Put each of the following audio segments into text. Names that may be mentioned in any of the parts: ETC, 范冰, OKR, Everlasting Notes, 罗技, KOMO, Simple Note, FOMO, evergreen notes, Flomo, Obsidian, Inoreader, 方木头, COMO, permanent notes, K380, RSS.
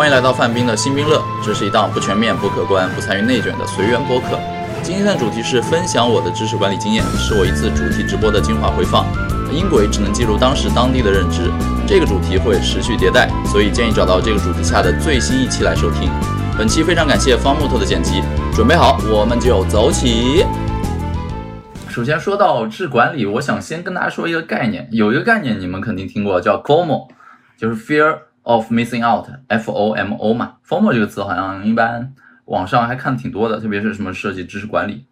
欢迎来到范冰的新冰乐，这是一档不全面、不可观、不参与内卷的随缘播客。今天的主题是分享我的知识管理经验，是我一次主题直播的精华回放。音轨只能记录当时当地的认知，这个主题会持续迭代，所以建议找到这个主题下的最新一期来收听。本期非常感谢方木头的剪辑，准备好我们就走起。首先说到知识管理，我想先跟大家说一个概念，有一个概念你们肯定听过，叫 KOMO， 就是 Fear of Missing Out， FOMO 嘛。FOMO 这个词好像一般网上还看挺多的，特别是什么涉及知识管理。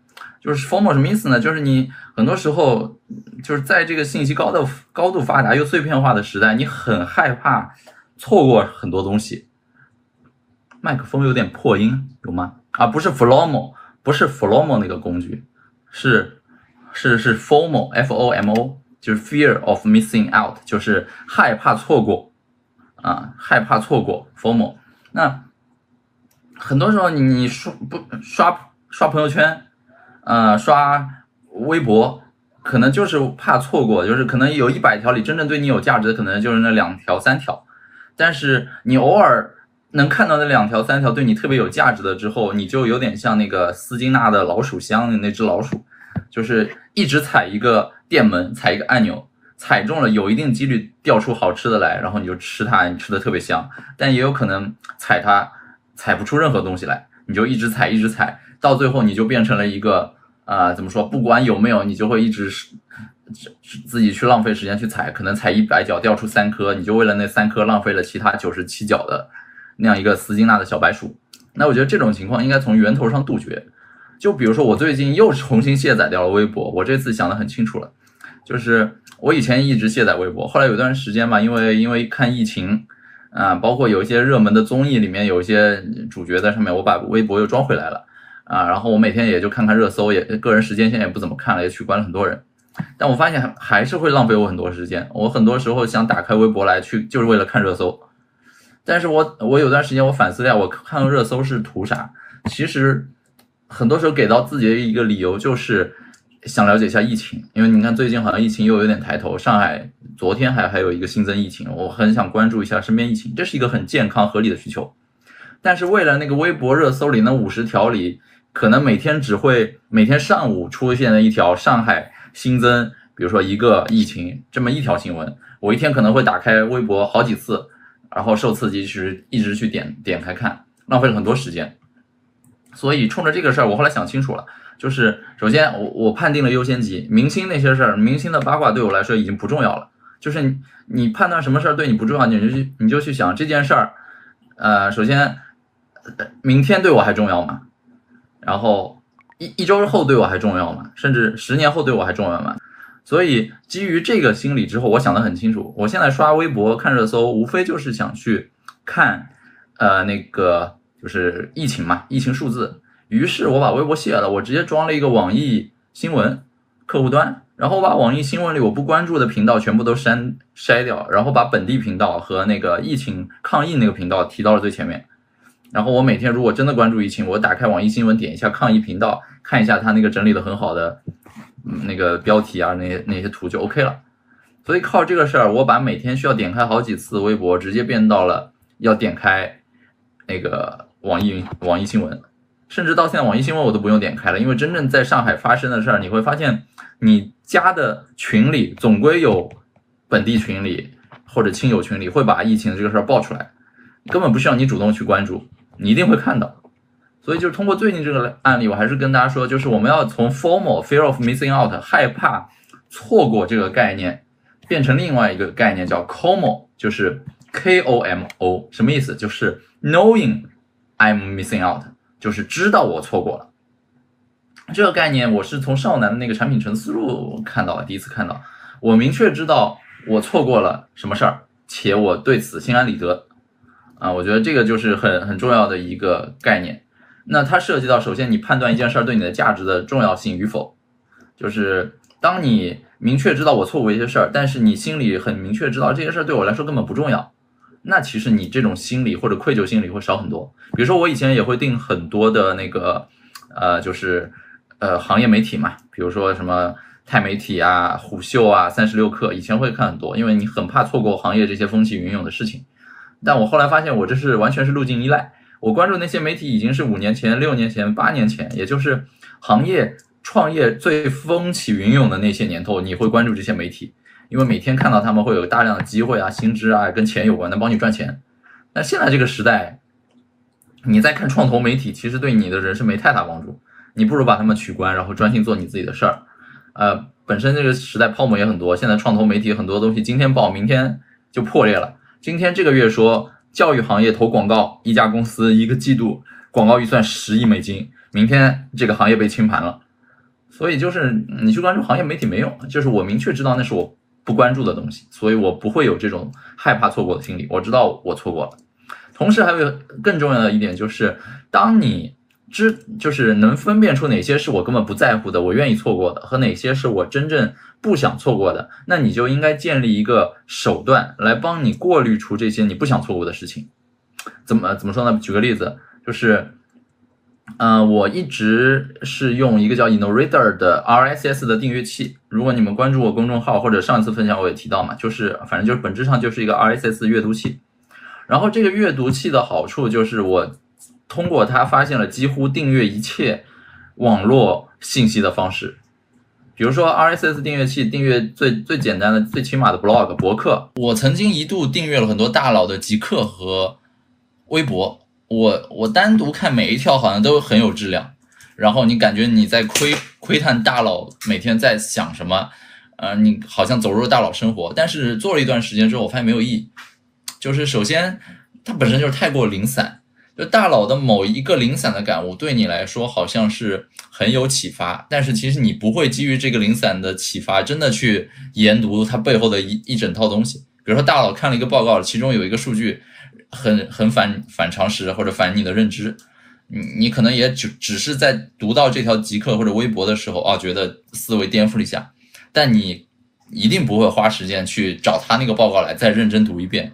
就是 FOMO 什么意思呢？就是你很多时候就是在这个信息高度发达又碎片化的时代，你很害怕错过很多东西。麦克风有点破音，有吗？啊，不是 Flomo， 不是 Flomo 那个工具，是 FOMO， F-O-M-O， 就是 Fear of Missing Out， 就是害怕错过啊，害怕错过 FOMO。那很多时候你刷朋友圈。刷微博可能就是怕错过，就是可能有100条里真正对你有价值的可能就是那2条3条，但是你偶尔能看到那2条3条对你特别有价值的之后，你就有点像那个斯金纳的老鼠箱的那只老鼠，就是一直踩一个电门，踩一个按钮，踩中了有一定几率掉出好吃的来，然后你就吃它，你吃的特别香，但也有可能踩它踩不出任何东西来，你就一直踩，到最后你就变成了一个怎么说，不管有没有你就会一直自己去浪费时间去踩，可能踩100脚掉出3颗，你就为了那3颗浪费了其他97脚的那样一个斯金纳的小白鼠。那我觉得这种情况应该从源头上杜绝。就比如说我最近又重新卸载掉了微博，我这次想得很清楚了，就是我以前一直卸载微博，后来有段时间吧，因为看疫情包括有一些热门的综艺里面有一些主角在上面，我把微博又装回来了。然后我每天也就看热搜，也个人时间线也不怎么看了，也取关了很多人。但我发现还是会浪费我很多时间。我很多时候想打开微博来去就是为了看热搜。但是我有段时间我反思了，我看热搜是图啥？其实很多时候给到自己的一个理由就是想了解一下疫情，因为你看最近好像疫情又有点抬头，上海昨天还有一个新增疫情，我很想关注一下身边疫情，这是一个很健康合理的需求。但是为了那个微博热搜里那50条里，可能每天上午出现的一条上海新增比如说一个疫情这么一条新闻，我一天可能会打开微博好几次，然后受刺激一直去点开看，浪费了很多时间。所以冲着这个事儿我后来想清楚了，就是首先我判定了优先级，明星那些事儿，明星的八卦对我来说已经不重要了，就是你判断什么事儿对你不重要，你就去想这件事儿首先明天对我还重要吗？然后一周后对我还重要吗？甚至10年后对我还重要吗？所以基于这个心理之后，我想得很清楚，我现在刷微博看热搜无非就是想去看那个就是疫情嘛，疫情数字。于是我把微博卸了，我直接装了一个网易新闻客户端，然后把网易新闻里我不关注的频道全部都筛掉，然后把本地频道和那个疫情抗疫那个频道提到了最前面。然后我每天如果真的关注疫情，我打开网易新闻点一下抗疫频道，看一下他那个整理的很好的那个标题啊，那些图就 OK 了。所以靠这个事儿，我把每天需要点开好几次微博直接变到了要点开那个网易新闻。甚至到现在网易新闻我都不用点开了，因为真正在上海发生的事儿，你会发现你家的群里总归有本地群里或者亲友群里会把疫情这个事儿爆出来，根本不需要你主动去关注，你一定会看到。所以就是通过最近这个案例，我还是跟大家说，就是我们要从 FOMO Fear of Missing Out 害怕错过这个概念变成另外一个概念叫 KOMO， 就是 KOMO。 什么意思？就是 Knowing I'm Missing Out， 就是知道我错过了。这个概念我是从少男的那个产品陈思路看到的，第一次看到。我明确知道我错过了什么事儿，且我对此心安理得。我觉得这个就是很重要的一个概念。那它涉及到首先你判断一件事儿对你的价值的重要性与否，就是当你明确知道我错过一些事儿，但是你心里很明确知道这些事儿对我来说根本不重要，那其实你这种心理或者愧疚心理会少很多。比如说我以前也会订很多的那个就是行业媒体嘛，比如说什么钛媒体啊、虎嗅啊、36氪，以前会看很多，因为你很怕错过行业这些风起云涌的事情。但我后来发现我这是完全是路径依赖。我关注那些媒体已经是5年前、6年前、8年前，也就是行业创业最风起云涌的那些年头，你会关注这些媒体，因为每天看到他们会有大量的机会啊、薪资啊跟钱有关，能帮你赚钱。但现在这个时代，你在看创投媒体，其实对你的人生没太大帮助，你不如把他们取关，然后专心做你自己的事儿。本身这个时代泡沫也很多，现在创投媒体很多东西今天爆，明天就破裂了。今天这个月说教育行业投广告，一家公司一个季度广告预算10亿美金，明天这个行业被清盘了。所以就是你去关注行业媒体没用，就是我明确知道那是我不关注的东西，所以我不会有这种害怕错过的心理，我知道我错过了。同时还有更重要的一点就是，当你就是能分辨出哪些是我根本不在乎的，我愿意错过的，和哪些是我真正不想错过的，那你就应该建立一个手段来帮你过滤出这些你不想错过的事情。怎么说呢？举个例子，就是，我一直是用一个叫 Inoreader 的 RSS 的订阅器。如果你们关注我公众号或者上一次分享我也提到嘛，就是反正就是本质上就是一个 RSS 阅读器。然后这个阅读器的好处就是我通过它发现了几乎订阅一切网络信息的方式，比如说 RSS 订阅器订阅最简单的、最起码的 blog 博客。我曾经一度订阅了很多大佬的极客和微博，我单独看每一条好像都很有质量，然后你感觉你在窥探大佬每天在想什么，你好像走入大佬生活。但是做了一段时间之后，我发现没有意义，就是首先它本身就是太过零散。就大佬的某一个零散的感悟对你来说好像是很有启发，但是其实你不会基于这个零散的启发真的去研读它背后的一整套东西。比如说大佬看了一个报告，其中有一个数据很反常识或者反你的认知，你可能也只是在读到这条极客或者微博的时候觉得思维颠覆了一下，但你一定不会花时间去找他那个报告来再认真读一遍，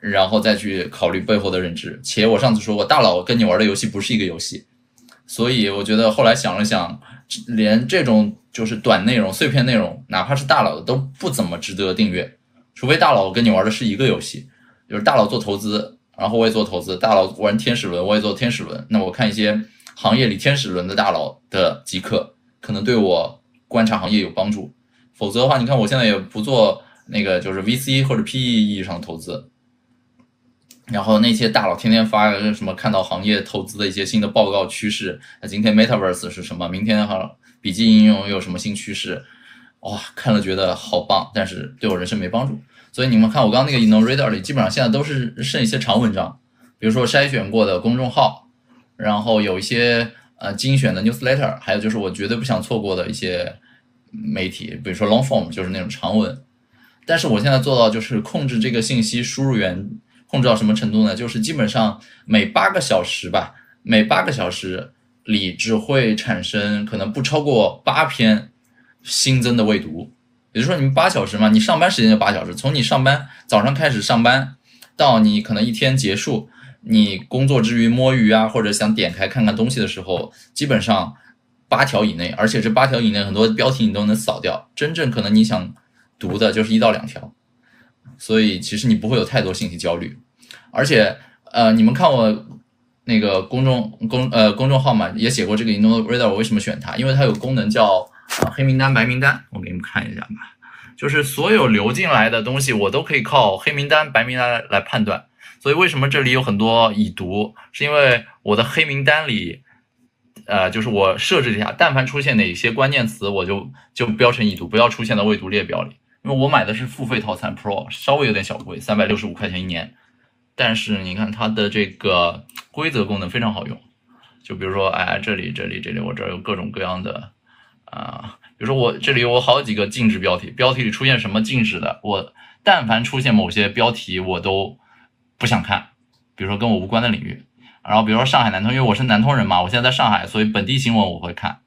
然后再去考虑背后的认知。且我上次说过，大佬跟你玩的游戏不是一个游戏，所以我觉得后来想了想，连这种就是短内容、碎片内容，哪怕是大佬的都不怎么值得订阅，除非大佬跟你玩的是一个游戏，就是大佬做投资，然后我也做投资，大佬玩天使轮，我也做天使轮，那我看一些行业里天使轮的大佬的极客，可能对我观察行业有帮助。否则的话，你看我现在也不做那个就是 VC 或者 PE 意义上的投资，然后那些大佬天天发什么看到行业投资的一些新的报告趋势，今天 Metaverse 是什么，明天笔记应用有什么新趋势，看了觉得好棒，但是对我人生没帮助。所以你们看我刚刚那个 Inoreader 里基本上现在都是剩一些长文章，比如说筛选过的公众号，然后有一些精选的 newsletter， 还有就是我绝对不想错过的一些媒体，比如说 long form 就是那种长文。但是我现在做到就是控制这个信息输入源，控制到什么程度呢？就是基本上每八个小时里只会产生可能不超过8篇新增的未读。也就是说你8小时嘛，你上班时间就8小时，从你上班早上开始上班到你可能一天结束，你工作之余摸鱼啊，或者想点开看看东西的时候，基本上8条以内，而且这8条以内很多标题你都能扫掉，真正可能你想读的就是1到2条。所以其实你不会有太多信息焦虑。而且你们看我那个公众号嘛，也写过这个 Inoreader 我为什么选它，因为它有功能叫黑名单白名单。我给你们看一下吧，就是所有流进来的东西我都可以靠黑名单白名单来判断。所以为什么这里有很多已读，是因为我的黑名单里就是我设置一下，但凡出现哪些关键词我就标成已读，不要出现到未读列表里。因为我买的是付费套餐 Pro， 稍微有点小贵，365块钱1年，但是你看它的这个规则功能非常好用。就比如说这里我这儿有各种各样的比如说我这里有好几个禁止标题，标题里出现什么禁止的，我但凡出现某些标题我都不想看，比如说跟我无关的领域。然后比如说上海南通，因为我是南通人嘛，我现在在上海，所以本地新闻我会看。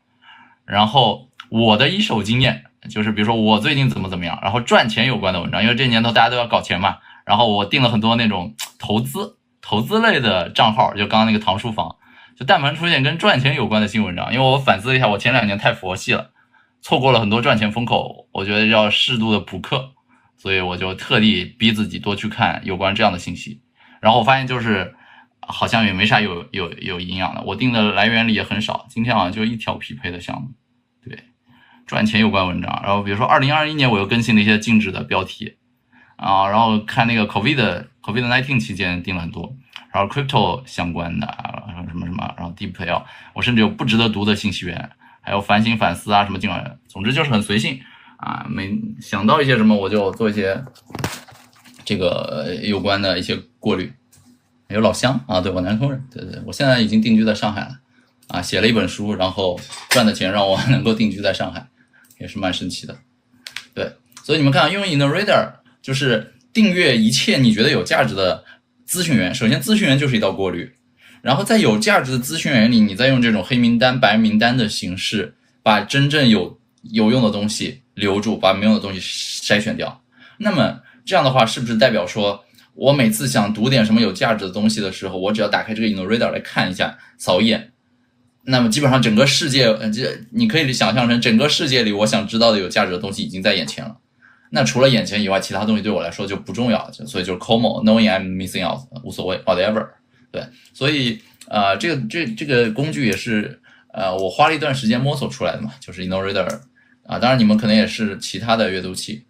然后我的一手经验就是比如说我最近怎么样，然后赚钱有关的文章，因为这年头大家都要搞钱嘛。然后我订了很多那种投资类的账号，就刚刚那个唐书房，就但凡出现跟赚钱有关的新文章。因为我反思了一下，我前2年太佛系了，错过了很多赚钱风口，我觉得要适度的补课，所以我就特地逼自己多去看有关这样的信息。然后我发现就是好像也没啥有营养的，我定的来源里也很少，今天好像就一条匹配的项目，对，赚钱有关文章。然后比如说2021年我又更新了一些静止的标题啊，然后看那个 COVID-19 期间定了很多，然后 crypto 相关的什么什么，然后 DeepL， 我甚至有不值得读的信息源，还有反省反思啊什么进来，总之就是很随性啊，没想到一些什么我就做一些这个有关的一些过滤。还有老乡啊，对，我南通人，对对，我现在已经定居在上海了啊，写了一本书，然后赚的钱让我能够定居在上海，也是蛮神奇的。对，所以你们看，用 Inoreader 就是订阅一切你觉得有价值的资讯源，首先资讯源就是一道过滤，然后在有价值的资讯源里，你再用这种黑名单、白名单的形式，把真正有用的东西留住，把没用的东西筛选掉。那么这样的话，是不是代表说，我每次想读点什么有价值的东西的时候，我只要打开这个 Inoreader 来看一下，扫一眼，那么基本上整个世界，你可以想象成整个世界里我想知道的有价值的东西已经在眼前了。那除了眼前以外，其他东西对我来说就不重要，所以就是 KOMO knowing I'm missing out， 无所谓 whatever。对，所以这个工具也是我花了一段时间摸索出来的嘛，就是 Inoreader 啊，当然你们可能也是其他的阅读器。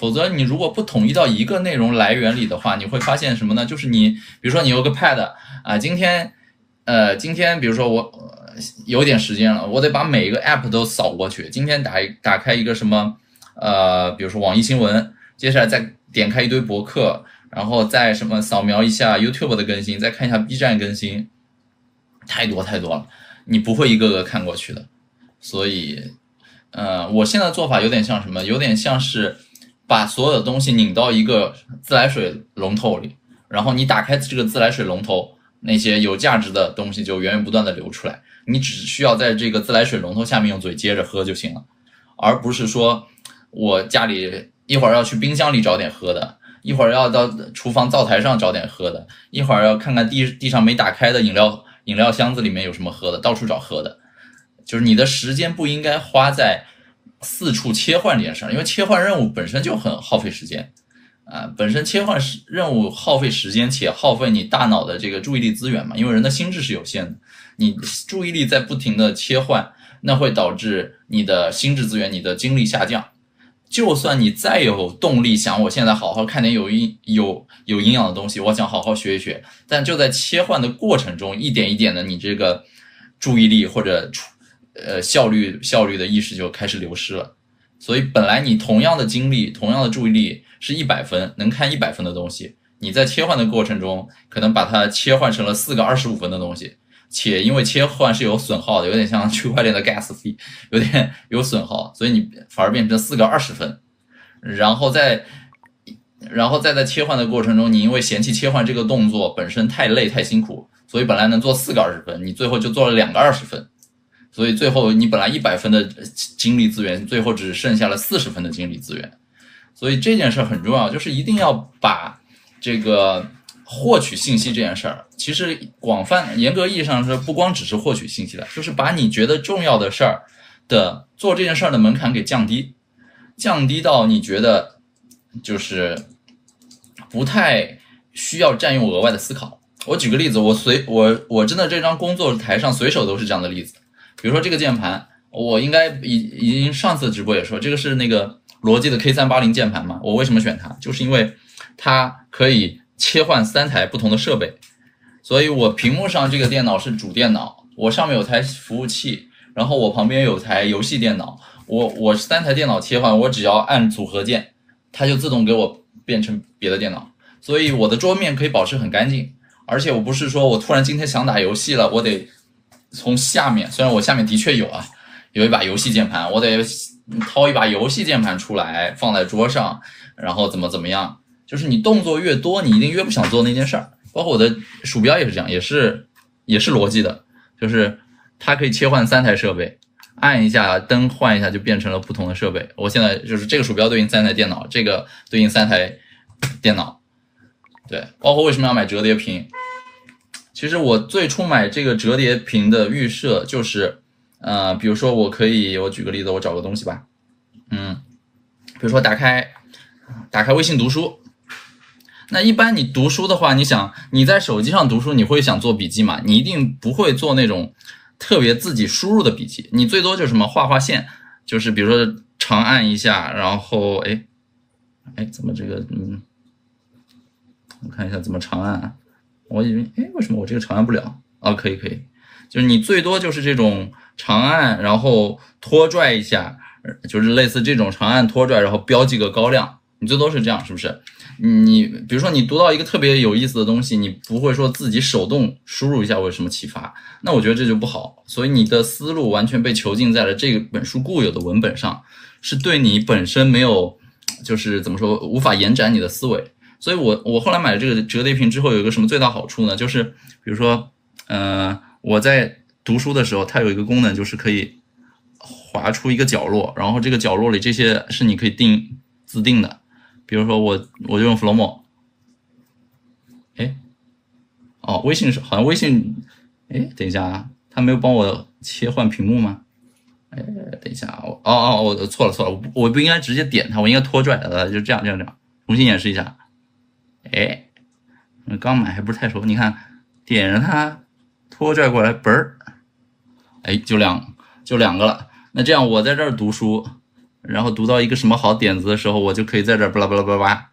否则你如果不统一到一个内容来源里的话，你会发现什么呢？就是你，比如说你有个 pad 啊、今天比如说我有点时间了，我得把每一个 app 都扫过去。今天打开一个什么比如说网易新闻，接下来再点开一堆博客，然后再什么扫描一下 YouTube 的更新，再看一下 B 站更新，太多了，你不会一个个看过去的。所以我现在的做法有点像什么？有点像是把所有的东西拧到一个自来水龙头里，然后你打开这个自来水龙头，那些有价值的东西就源源不断的流出来。你只需要在这个自来水龙头下面用嘴接着喝就行了，而不是说我家里一会儿要去冰箱里找点喝的，一会儿要到厨房灶台上找点喝的，一会儿要看看地上没打开的饮料箱子里面有什么喝的，到处找喝的。就是你的时间不应该花在四处切换这件事儿，因为切换任务本身就很耗费时间啊，本身切换任务耗费时间且耗费你大脑的这个注意力资源嘛，因为人的心智是有限的，你注意力在不停的切换，那会导致你的心智资源、你的精力下降。就算你再有动力想我现在好好看点有营养的东西，我想好好学一学，但就在切换的过程中，一点一点的你这个注意力或者效率的意识就开始流失了。所以本来你同样的精力、同样的注意力是100分，能看100分的东西，你在切换的过程中可能把它切换成了4个25分的东西，且因为切换是有损耗的，有点像区块链的 gas fee， 有点有损耗，所以你反而变成4个20分，然后在切换的过程中，你因为嫌弃切换这个动作本身太累太辛苦，所以本来能做4个20分，你最后就做了2个20分。所以最后你本来100分的精力资源，最后只剩下了40分的精力资源。所以这件事很重要，就是一定要把这个获取信息这件事儿，其实广泛严格意义上是不光只是获取信息的，就是把你觉得重要的事儿的做这件事儿的门槛给降低到你觉得就是不太需要占用额外的思考。我举个例子，我真的这张工作台上随手都是这样的例子。比如说这个键盘，我应该已经上次直播也说，这个是那个罗技的 K380 键盘嘛。我为什么选它，就是因为它可以切换3台不同的设备。所以我屏幕上这个电脑是主电脑，我上面有台服务器，然后我旁边有台游戏电脑，我3台电脑切换，我只要按组合键，它就自动给我变成别的电脑。所以我的桌面可以保持很干净，而且我不是说我突然今天想打游戏了，我得从下面，虽然我下面的确有一把游戏键盘，我得掏一把游戏键盘出来放在桌上，然后怎么样，就是你动作越多，你一定越不想做那件事儿。包括我的鼠标也是这样，也是逻辑的，就是它可以切换3台设备，按一下灯换一下就变成了不同的设备。我现在就是这个鼠标对应3台电脑，这个对应3台电脑。对，包括为什么要买折叠屏。其实我最初买这个折叠屏的预设就是，比如说我举个例子，我找个东西吧，比如说打开微信读书，那一般你读书的话，你想你在手机上读书，你会想做笔记嘛？你一定不会做那种特别自己输入的笔记，你最多就是什么画画线，就是比如说长按一下，然后怎么这个我看一下怎么长按啊？我以为为什么我这个长按不了啊？可以，就是你最多就是这种长按，然后拖拽一下，就是类似这种长按拖拽，然后标记个高亮，你最多是这样，是不是？你比如说你读到一个特别有意思的东西，你不会说自己手动输入一下我有什么启发，那我觉得这就不好。所以你的思路完全被囚禁在了这本书固有的文本上，是对你本身没有，就是怎么说，无法延展你的思维。所以我后来买了这个折叠屏之后，有一个什么最大好处呢？就是比如说我在读书的时候，它有一个功能就是可以划出一个角落，然后这个角落里这些是你可以定自定的。比如说我就用 Flomo， 微信是好像微信，等一下啊，它没有帮我切换屏幕吗？等一下啊，我错了，我不应该直接点它，我应该拖拽的，就这样，重新演示一下。刚买还不是太熟，你看点着它，拖拽过来，嘣儿，就两个了。那这样我在这儿读书，然后读到一个什么好点子的时候，我就可以在这儿巴拉巴拉巴拉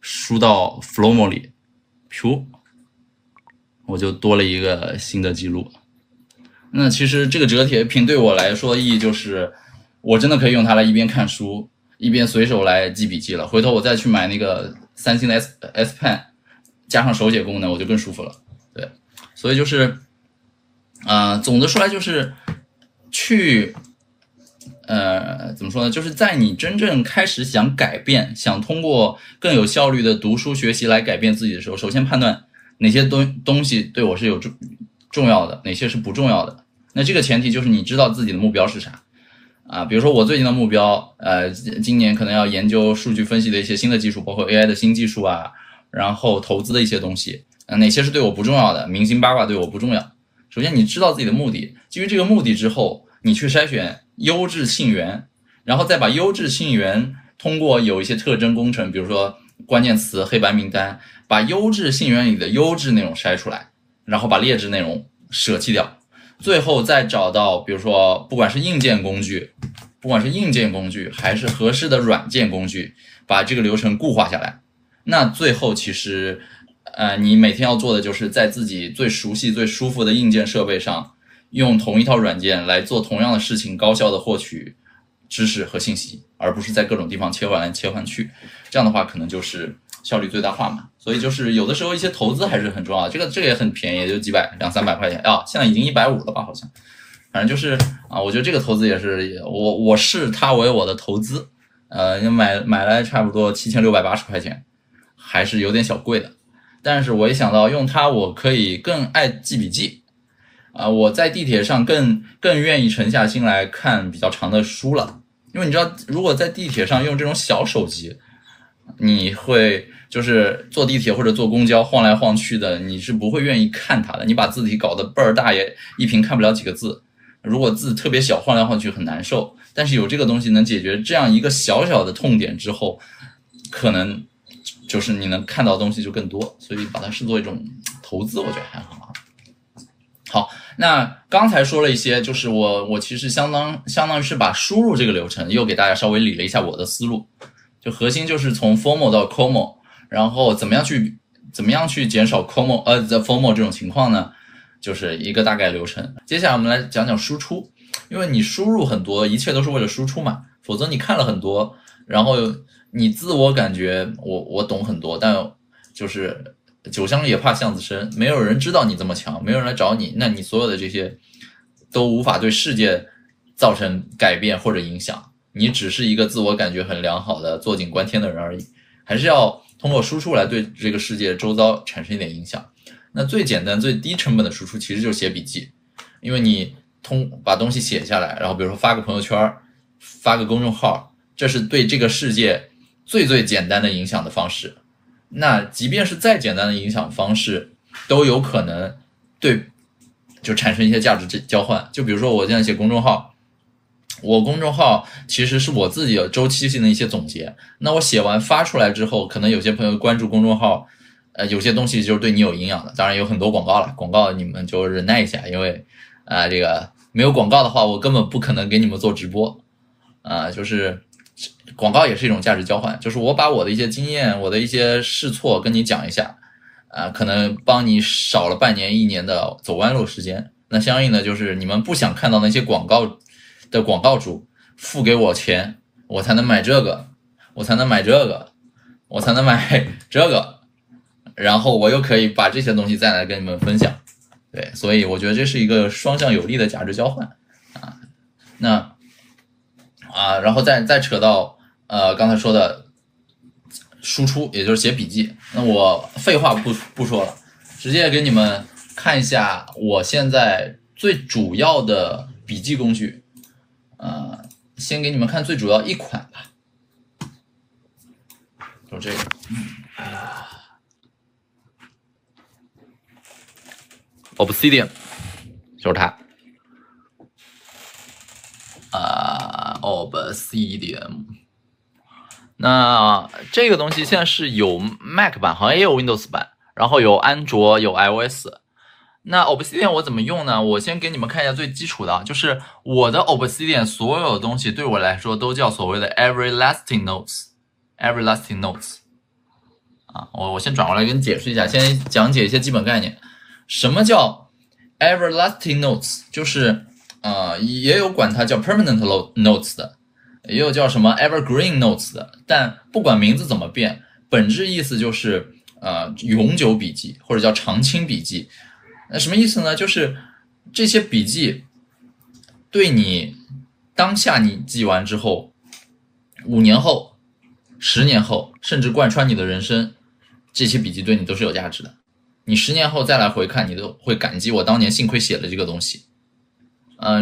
输到 Flomo 里，我就多了一个新的记录。那其实这个折叠屏对我来说意义就是，我真的可以用它来一边看书，一边随手来记笔记了。回头我再去买那个三星的 S Pen， 加上手写功能，我就更舒服了。对，所以就是，总的说来就是去。怎么说呢？就是在你真正开始想改变，想通过更有效率的读书学习来改变自己的时候，首先判断哪些东西对我是有重要的，哪些是不重要的。那这个前提就是你知道自己的目标是啥啊。比如说我最近的目标，今年可能要研究数据分析的一些新的技术，包括 AI 的新技术啊，然后投资的一些东西。哪些是对我不重要的？明星八卦对我不重要。首先你知道自己的目的，基于这个目的之后，你去筛选优质信源，然后再把优质信源通过有一些特征工程，比如说关键词黑白名单，把优质信源里的优质内容筛出来，然后把劣质内容舍弃掉，最后再找到比如说不管是硬件工具还是合适的软件工具，把这个流程固化下来。那最后其实你每天要做的就是在自己最熟悉最舒服的硬件设备上，用同一套软件来做同样的事情，高效的获取知识和信息，而不是在各种地方切换来切换去，这样的话可能就是效率最大化嘛。所以就是有的时候一些投资还是很重要的，这个也很便宜，也就几百200-300块钱啊，现在已经150了吧好像。反正就是啊，我觉得这个投资也是我视它为我的投资，买来差不多7680块钱，还是有点小贵的。但是我一想到用它，我可以更爱记笔记。我在地铁上更愿意沉下心来看比较长的书了，因为你知道，如果在地铁上用这种小手机，你会就是坐地铁或者坐公交晃来晃去的，你是不会愿意看它的。你把字体搞得倍儿大，也一屏看不了几个字。如果字特别小，晃来晃去很难受。但是有这个东西能解决这样一个小小的痛点之后，可能就是你能看到的东西就更多。所以把它视作一种投资，我觉得还好。好，那刚才说了一些，就是我其实相当于是把输入这个流程又给大家稍微理了一下我的思路，就核心就是从 FOMO 到 COMO， 然后怎么样去减少 COMO FOMO 这种情况呢，就是一个大概流程。接下来我们来讲讲输出，因为你输入很多，一切都是为了输出嘛，否则你看了很多，然后你自我感觉我懂很多，但就是。酒香也怕巷子深，没有人知道你这么强，没有人来找你，那你所有的这些都无法对世界造成改变或者影响，你只是一个自我感觉很良好的坐井观天的人而已，还是要通过输出来对这个世界周遭产生一点影响。那最简单最低成本的输出其实就是写笔记，因为你把东西写下来，然后比如说发个朋友圈，发个公众号，这是对这个世界最最简单的影响的方式。那即便是再简单的影响方式，都有可能就产生一些价值交换。就比如说我现在写公众号，我公众号其实是我自己有周期性的一些总结。那我写完发出来之后，可能有些朋友关注公众号有些东西就是对你有营养的。当然有很多广告了，广告你们就忍耐一下，因为这个没有广告的话，我根本不可能给你们做直播就是广告也是一种价值交换，就是我把我的一些经验，我的一些试错跟你讲一下可能帮你少了半年一年的走弯路时间。那相应的就是你们不想看到那些广告的广告主付给我钱，我才能买这个，我才能买这个，我才能买这个，然后我又可以把这些东西再来跟你们分享。对，所以我觉得这是一个双向有利的价值交换然后再扯到刚才说的输出，也就是写笔记。那我废话不说了，直接给你们看一下我现在最主要的笔记工具先给你们看最主要一款吧，就这个Obsidian， 就是它Obsidian。 那这个东西现在是有 Mac 版，好像也有 Windows 版，然后有安卓，有 iOS。 那 Obsidian 我怎么用呢？我先给你们看一下最基础的，就是我的 Obsidian 所有的东西对我来说都叫所谓的 Everlasting Notes， Everlasting Notes 我先转过来给你解释一下，先讲解一些基本概念。什么叫 everlasting notes？ 就是也有管它叫 permanent notes 的，也有叫什么 evergreen notes 的。但不管名字怎么变，本质意思就是永久笔记或者叫常青笔记。那什么意思呢？就是这些笔记对你当下你记完之后，5年后、10年后，甚至贯穿你的人生，这些笔记对你都是有价值的。你10年后再来回看，你都会感激我当年幸亏写了这个东西。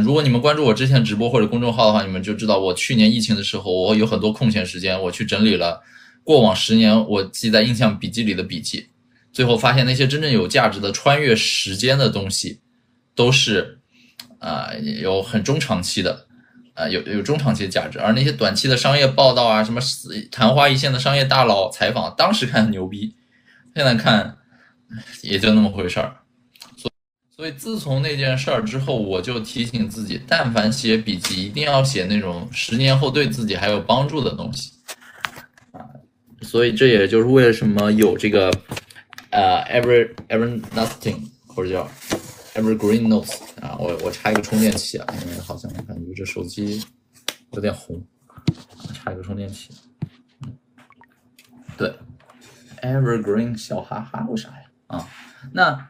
如果你们关注我之前直播或者公众号的话，你们就知道我去年疫情的时候，我有很多空闲时间，我去整理了过往10年我记在印象笔记里的笔记，最后发现那些真正有价值的穿越时间的东西，都是有很中长期的有中长期的价值。而那些短期的商业报道什么昙花一现的商业大佬采访，当时看很牛逼，现在看也就那么回事儿。所以自从那件事儿之后，我就提醒自己，但凡写笔记一定要写那种10年后对自己还有帮助的东西所以这也就是为什么有这个everlasting 或者叫 evergreen notes 我插一个充电器因为好像感觉这手机有点红，插一个充电器对 evergreen 小哈哈，为啥呀那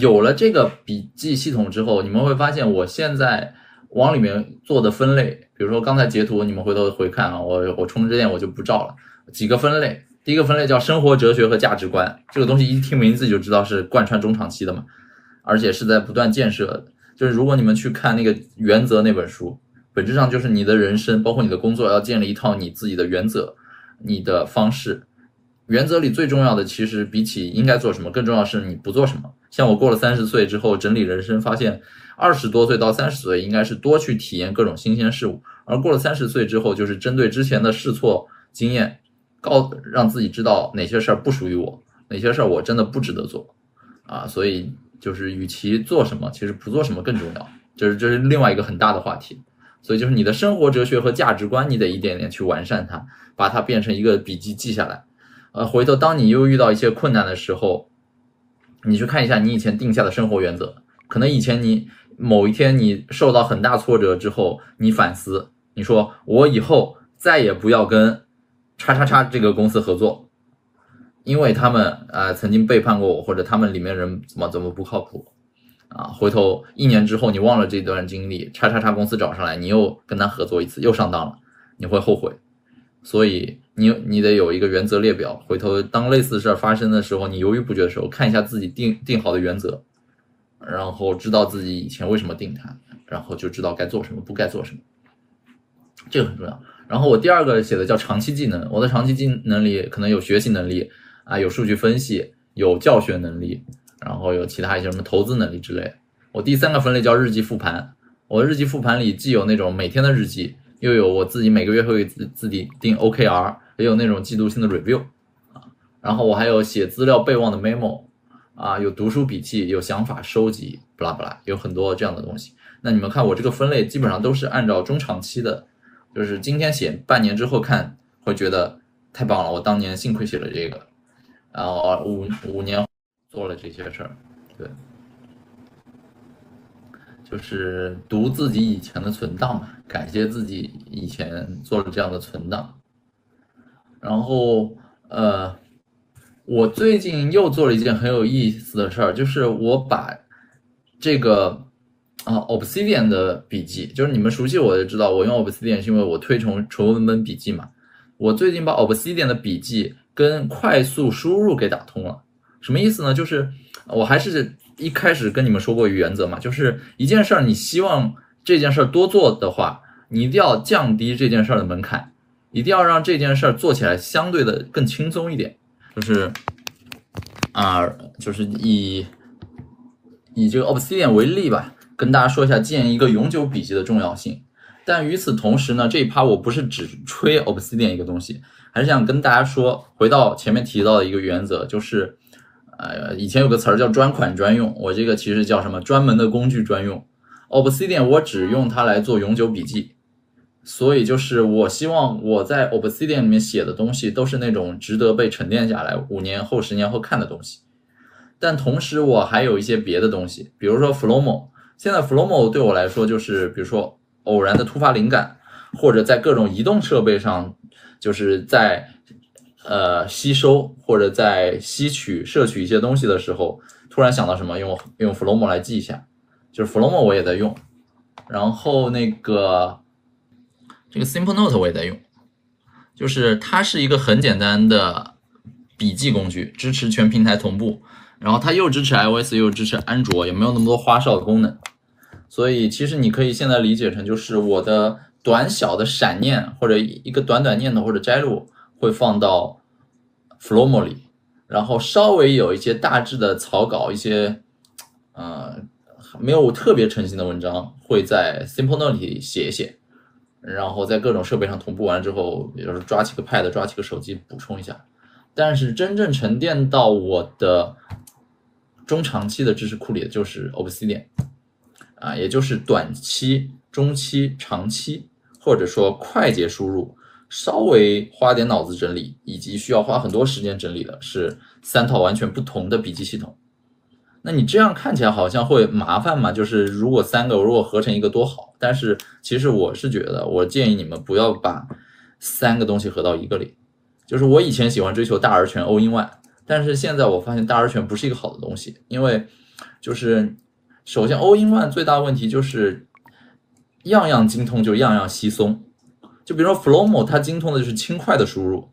有了这个笔记系统之后，你们会发现我现在往里面做的分类，比如说刚才截图你们回头回看我充这电我就不照了，几个分类。第一个分类叫生活哲学和价值观，这个东西一听名字就知道是贯穿中长期的嘛，而且是在不断建设的。就是如果你们去看那个原则那本书，本质上就是你的人生包括你的工作要建立一套你自己的原则，你的方式。原则里最重要的，其实比起应该做什么，更重要是你不做什么。像我过了30岁之后整理人生，发现20多岁到30岁应该是多去体验各种新鲜事物，而过了30岁之后，就是针对之前的试错经验，让自己知道哪些事儿不属于我，哪些事儿我真的不值得做所以就是与其做什么，其实不做什么更重要，这是另外一个很大的话题。所以就是你的生活哲学和价值观，你得一点点去完善它，把它变成一个笔记记下来。回头当你又遇到一些困难的时候，你去看一下你以前定下的生活原则，可能以前你某一天你受到很大挫折之后，你反思，你说我以后再也不要跟XXX这个公司合作，因为他们曾经背叛过我，或者他们里面人怎么不靠谱回头1年之后你忘了这段经历，XXX公司找上来，你又跟他合作一次，又上当了，你会后悔。所以你得有一个原则列表，回头当类似事发生的时候，你犹豫不决的时候，看一下自己定好的原则，然后知道自己以前为什么定它，然后就知道该做什么不该做什么，这个很重要。然后我第二个写的叫长期技能，我的长期技能里可能有学习能力有数据分析，有教学能力，然后有其他一些什么投资能力之类。我第三个分类叫日记复盘，我的日记复盘里既有那种每天的日记，又有我自己每个月会给自己定 OKR， 也有那种季度性的 review 然后我还有写资料备忘的 memo 啊，有读书笔记，有想法收集，不啦不啦，有很多这样的东西。那你们看我这个分类基本上都是按照中长期的，就是今天写，半年之后看会觉得太棒了，我当年幸亏写了这个，然后五年做了这些事儿，对，就是读自己以前的存档嘛，感谢自己以前做了这样的存档。然后我最近又做了一件很有意思的事儿，就是我把这个Obsidian 的笔记，就是你们熟悉我就知道，我用 Obsidian 是因为我推崇纯文本笔记嘛。我最近把 Obsidian 的笔记跟快速输入给打通了。什么意思呢？就是我还是一开始跟你们说过原则嘛，就是一件事儿你希望这件事儿多做的话，你一定要降低这件事儿的门槛，一定要让这件事儿做起来相对的更轻松一点。就是就是以这个 Obsidian 为例吧，跟大家说一下建一个永久笔记的重要性。但与此同时呢，这一趴我不是只吹 Obsidian 一个东西，还是想跟大家说，回到前面提到的一个原则，就是以前有个词儿叫专款专用，我这个其实叫什么专门的工具专用。 Obsidian 我只用它来做永久笔记，所以就是我希望我在 Obsidian 里面写的东西都是那种值得被沉淀下来5年后10年后看的东西。但同时我还有一些别的东西，比如说 Flomo，现在 Flomo 对我来说就是比如说偶然的突发灵感，或者在各种移动设备上，就是在吸收或者在摄取一些东西的时候，突然想到什么用 Flomo 来记一下，就是 Flomo 我也在用，然后那个这个 Simple Note 我也在用，就是它是一个很简单的笔记工具，支持全平台同步，然后它又支持 iOS 又支持安卓，也没有那么多花哨的功能。所以其实你可以现在理解成就是我的短小的闪念或者一个短短念头或者摘录会放到 Flomo 里，然后稍微有一些大致的草稿，一些没有特别成型的文章会在 Simple Note 里写一写，然后在各种设备上同步完之后，也就是抓起个 Pad 抓起个手机补充一下。但是真正沉淀到我的中长期的知识库里的就是 Obsidian啊，也就是短期、中期、长期，或者说快捷输入，稍微花点脑子整理，以及需要花很多时间整理的是3套完全不同的笔记系统。那你这样看起来好像会麻烦嘛？就是如果3个如果合成一个多好，但是其实我是觉得，我建议你们不要把3个东西合到一个里。就是我以前喜欢追求大而全 all in one， 但是现在我发现大而全不是一个好的东西，因为就是。首先 all in one 最大的问题就是样样精通就样样稀松，就比如说 Flomo 它精通的就是轻快的输入，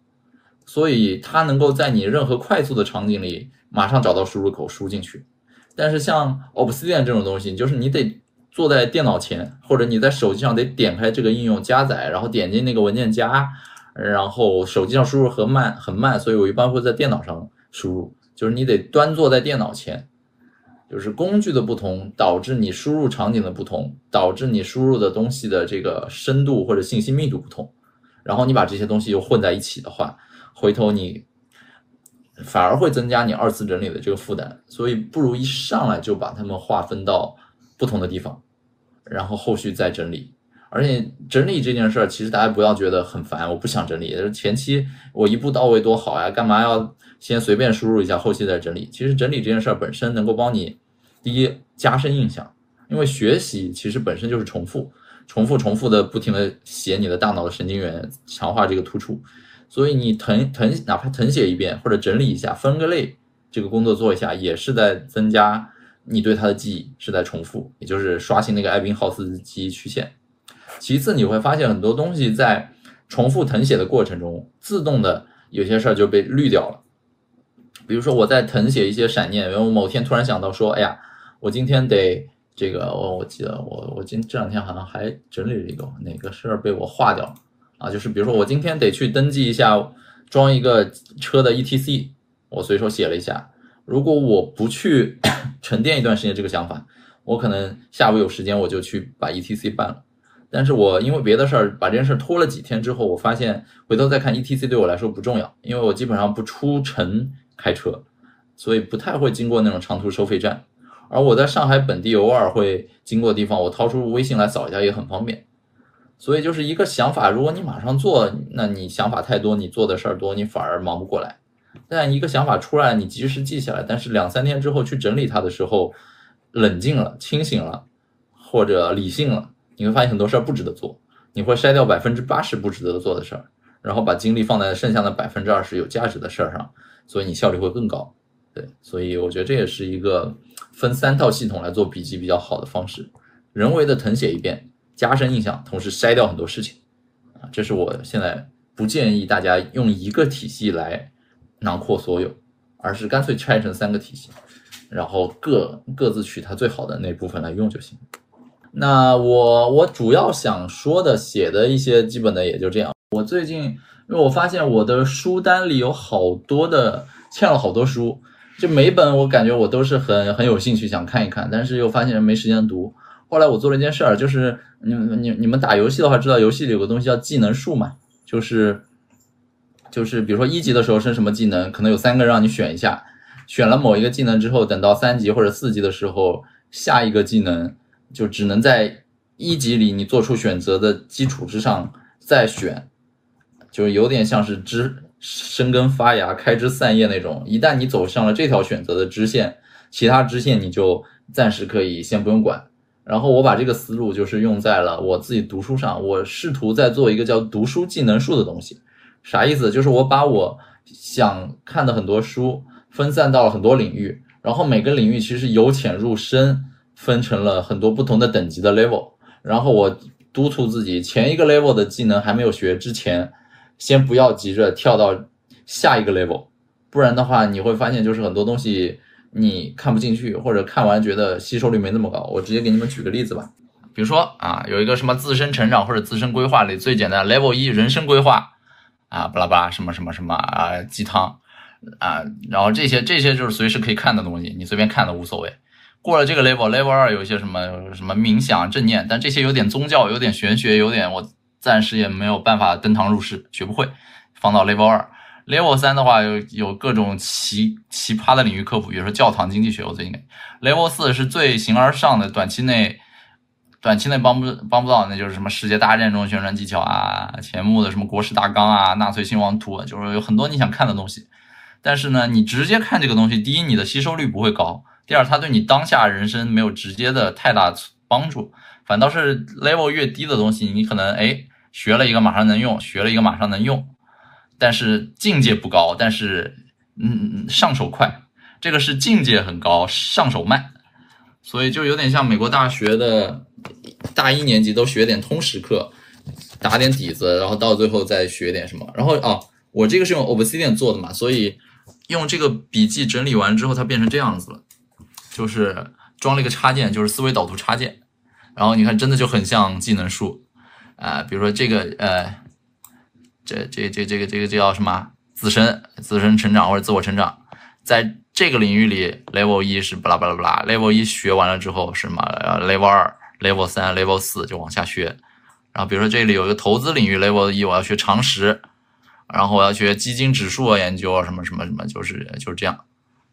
所以它能够在你任何快速的场景里马上找到输入口输进去。但是像 Obsidian 这种东西，就是你得坐在电脑前，或者你在手机上得点开这个应用加载，然后点进那个文件夹，然后手机上输入很慢，所以我一般会在电脑上输入，就是你得端坐在电脑前。就是工具的不同导致你输入场景的不同，导致你输入的东西的这个深度或者信息密度不同，然后你把这些东西又混在一起的话，回头你反而会增加你二次整理的这个负担，所以不如一上来就把它们划分到不同的地方，然后后续再整理。而且整理这件事儿，其实大家不要觉得很烦，我不想整理，就是前期我一步到位多好呀，干嘛要先随便输入一下，后期再整理？其实整理这件事儿本身能够帮你，第一加深印象，因为学习其实本身就是重复的不停的写你的大脑的神经元，强化这个突触，所以你哪怕誊写一遍或者整理一下，分个类，这个工作做一下，也是在增加你对它的记忆，是在重复，也就是刷新那个艾宾浩斯记忆曲线。其次，你会发现很多东西在重复誊写的过程中，自动的有些事儿就被滤掉了。比如说，我在誊写一些闪念，因为我某天突然想到说，哎呀，我今天得这个，我记得我这2天好像还整理了一个哪个事儿被我划掉了啊，就是比如说我今天得去登记一下装一个车的 ETC， 我随手写了一下。如果我不去沉淀一段时间这个想法，我可能下午有时间我就去把 ETC 办了。但是我因为别的事儿把这件事拖了几天之后，我发现回头再看 ETC 对我来说不重要，因为我基本上不出城开车，所以不太会经过那种长途收费站。而我在上海本地偶尔会经过的地方，我掏出微信来扫一下也很方便。所以就是一个想法，如果你马上做，那你想法太多，你做的事儿多，你反而忙不过来。但一个想法出来，你及时记下来，但是两三天之后去整理它的时候，冷静了，清醒了，或者理性了，你会发现很多事儿不值得做，你会筛掉 80% 不值得做的事儿，然后把精力放在剩下的 20% 有价值的事儿上，所以你效率会更高。对，所以我觉得这也是一个分三套系统来做笔记比较好的方式，人为的誊写一遍，加深印象，同时筛掉很多事情啊，这是我现在不建议大家用一个体系来囊括所有，而是干脆拆成三个体系，然后各自取它最好的那部分来用就行。那我主要想说的写的一些基本的也就这样。我最近因为我发现我的书单里有好多的欠了好多书，就每一本我感觉我都是很有兴趣想看一看，但是又发现没时间读。后来我做了一件事儿，就是你们打游戏的话知道游戏里有个东西叫技能树嘛，就是比如说一级的时候是什么技能，可能有3个让你选一下，选了某一个技能之后，等到3级或者4级的时候，下一个技能就只能在1级里你做出选择的基础之上再选，就是有点像是生根发芽开枝散叶那种，一旦你走上了这条选择的支线，其他支线你就暂时可以先不用管。然后我把这个思路就是用在了我自己读书上，我试图在做一个叫读书技能树的东西。啥意思？就是我把我想看的很多书分散到了很多领域，然后每个领域其实由浅入深分成了很多不同的等级的 level， 然后我督促自己前一个 level 的技能还没有学之前，先不要急着跳到下一个 level， 不然的话你会发现就是很多东西你看不进去，或者看完觉得吸收率没那么高。我直接给你们举个例子吧，比如说啊，有一个什么自身成长或者自身规划里最简单 level 1人生规划啊，巴拉巴拉什么什么什么啊，鸡汤啊，然后这些就是随时可以看的东西，你随便看的无所谓。过了这个 level 2有一些什么冥想正念，但这些有点宗教，有点玄学，有点我暂时也没有办法登堂入室，学不会，放到 level 2。level 3的话有各种奇葩的领域科普，比如说教堂经济学，我最近感觉 level 4是最形而上的，短期内帮不到，那就是什么世界大战中宣传技巧啊，钱穆的什么国史大纲啊，纳粹兴亡图，就是有很多你想看的东西。但是呢，你直接看这个东西，第一，你的吸收率不会高；第二，它对你当下人生没有直接的太大帮助。反倒是 level 越低的东西，你可能学了一个马上能用，学了一个马上能用。但是境界不高，但是上手快，这个是境界很高，上手慢，所以就有点像美国大学的大一年级都学点通识课，打点底子，然后到最后再学点什么。然后我这个是用 Obsidian 做的嘛，所以用这个笔记整理完之后，它变成这样子了，就是装了一个插件，就是思维导图插件。然后你看，真的就很像技能树啊，比如说这个这个叫什么自身成长或者自我成长，在这个领域里 level 1是巴拉巴拉巴拉， level 1学完了之后是什么 level 2 level 3 level 4就往下学。然后比如说这里有一个投资领域 level 1，我要学常识，然后我要学基金指数啊，研究啊，什么什么什么，就是这样。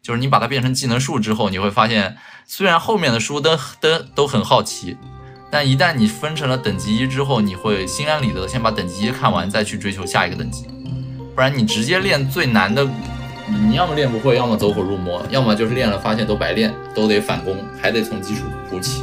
就是你把它变成技能树之后，你会发现虽然后面的书都很好奇，但一旦你分成了等级1之后，你会心安理得先把等级1看完，再去追求下一个等级。不然你直接练最难的，你要么练不会，要么走火入魔，要么就是练了发现都白练，都得返工，还得从基础补起。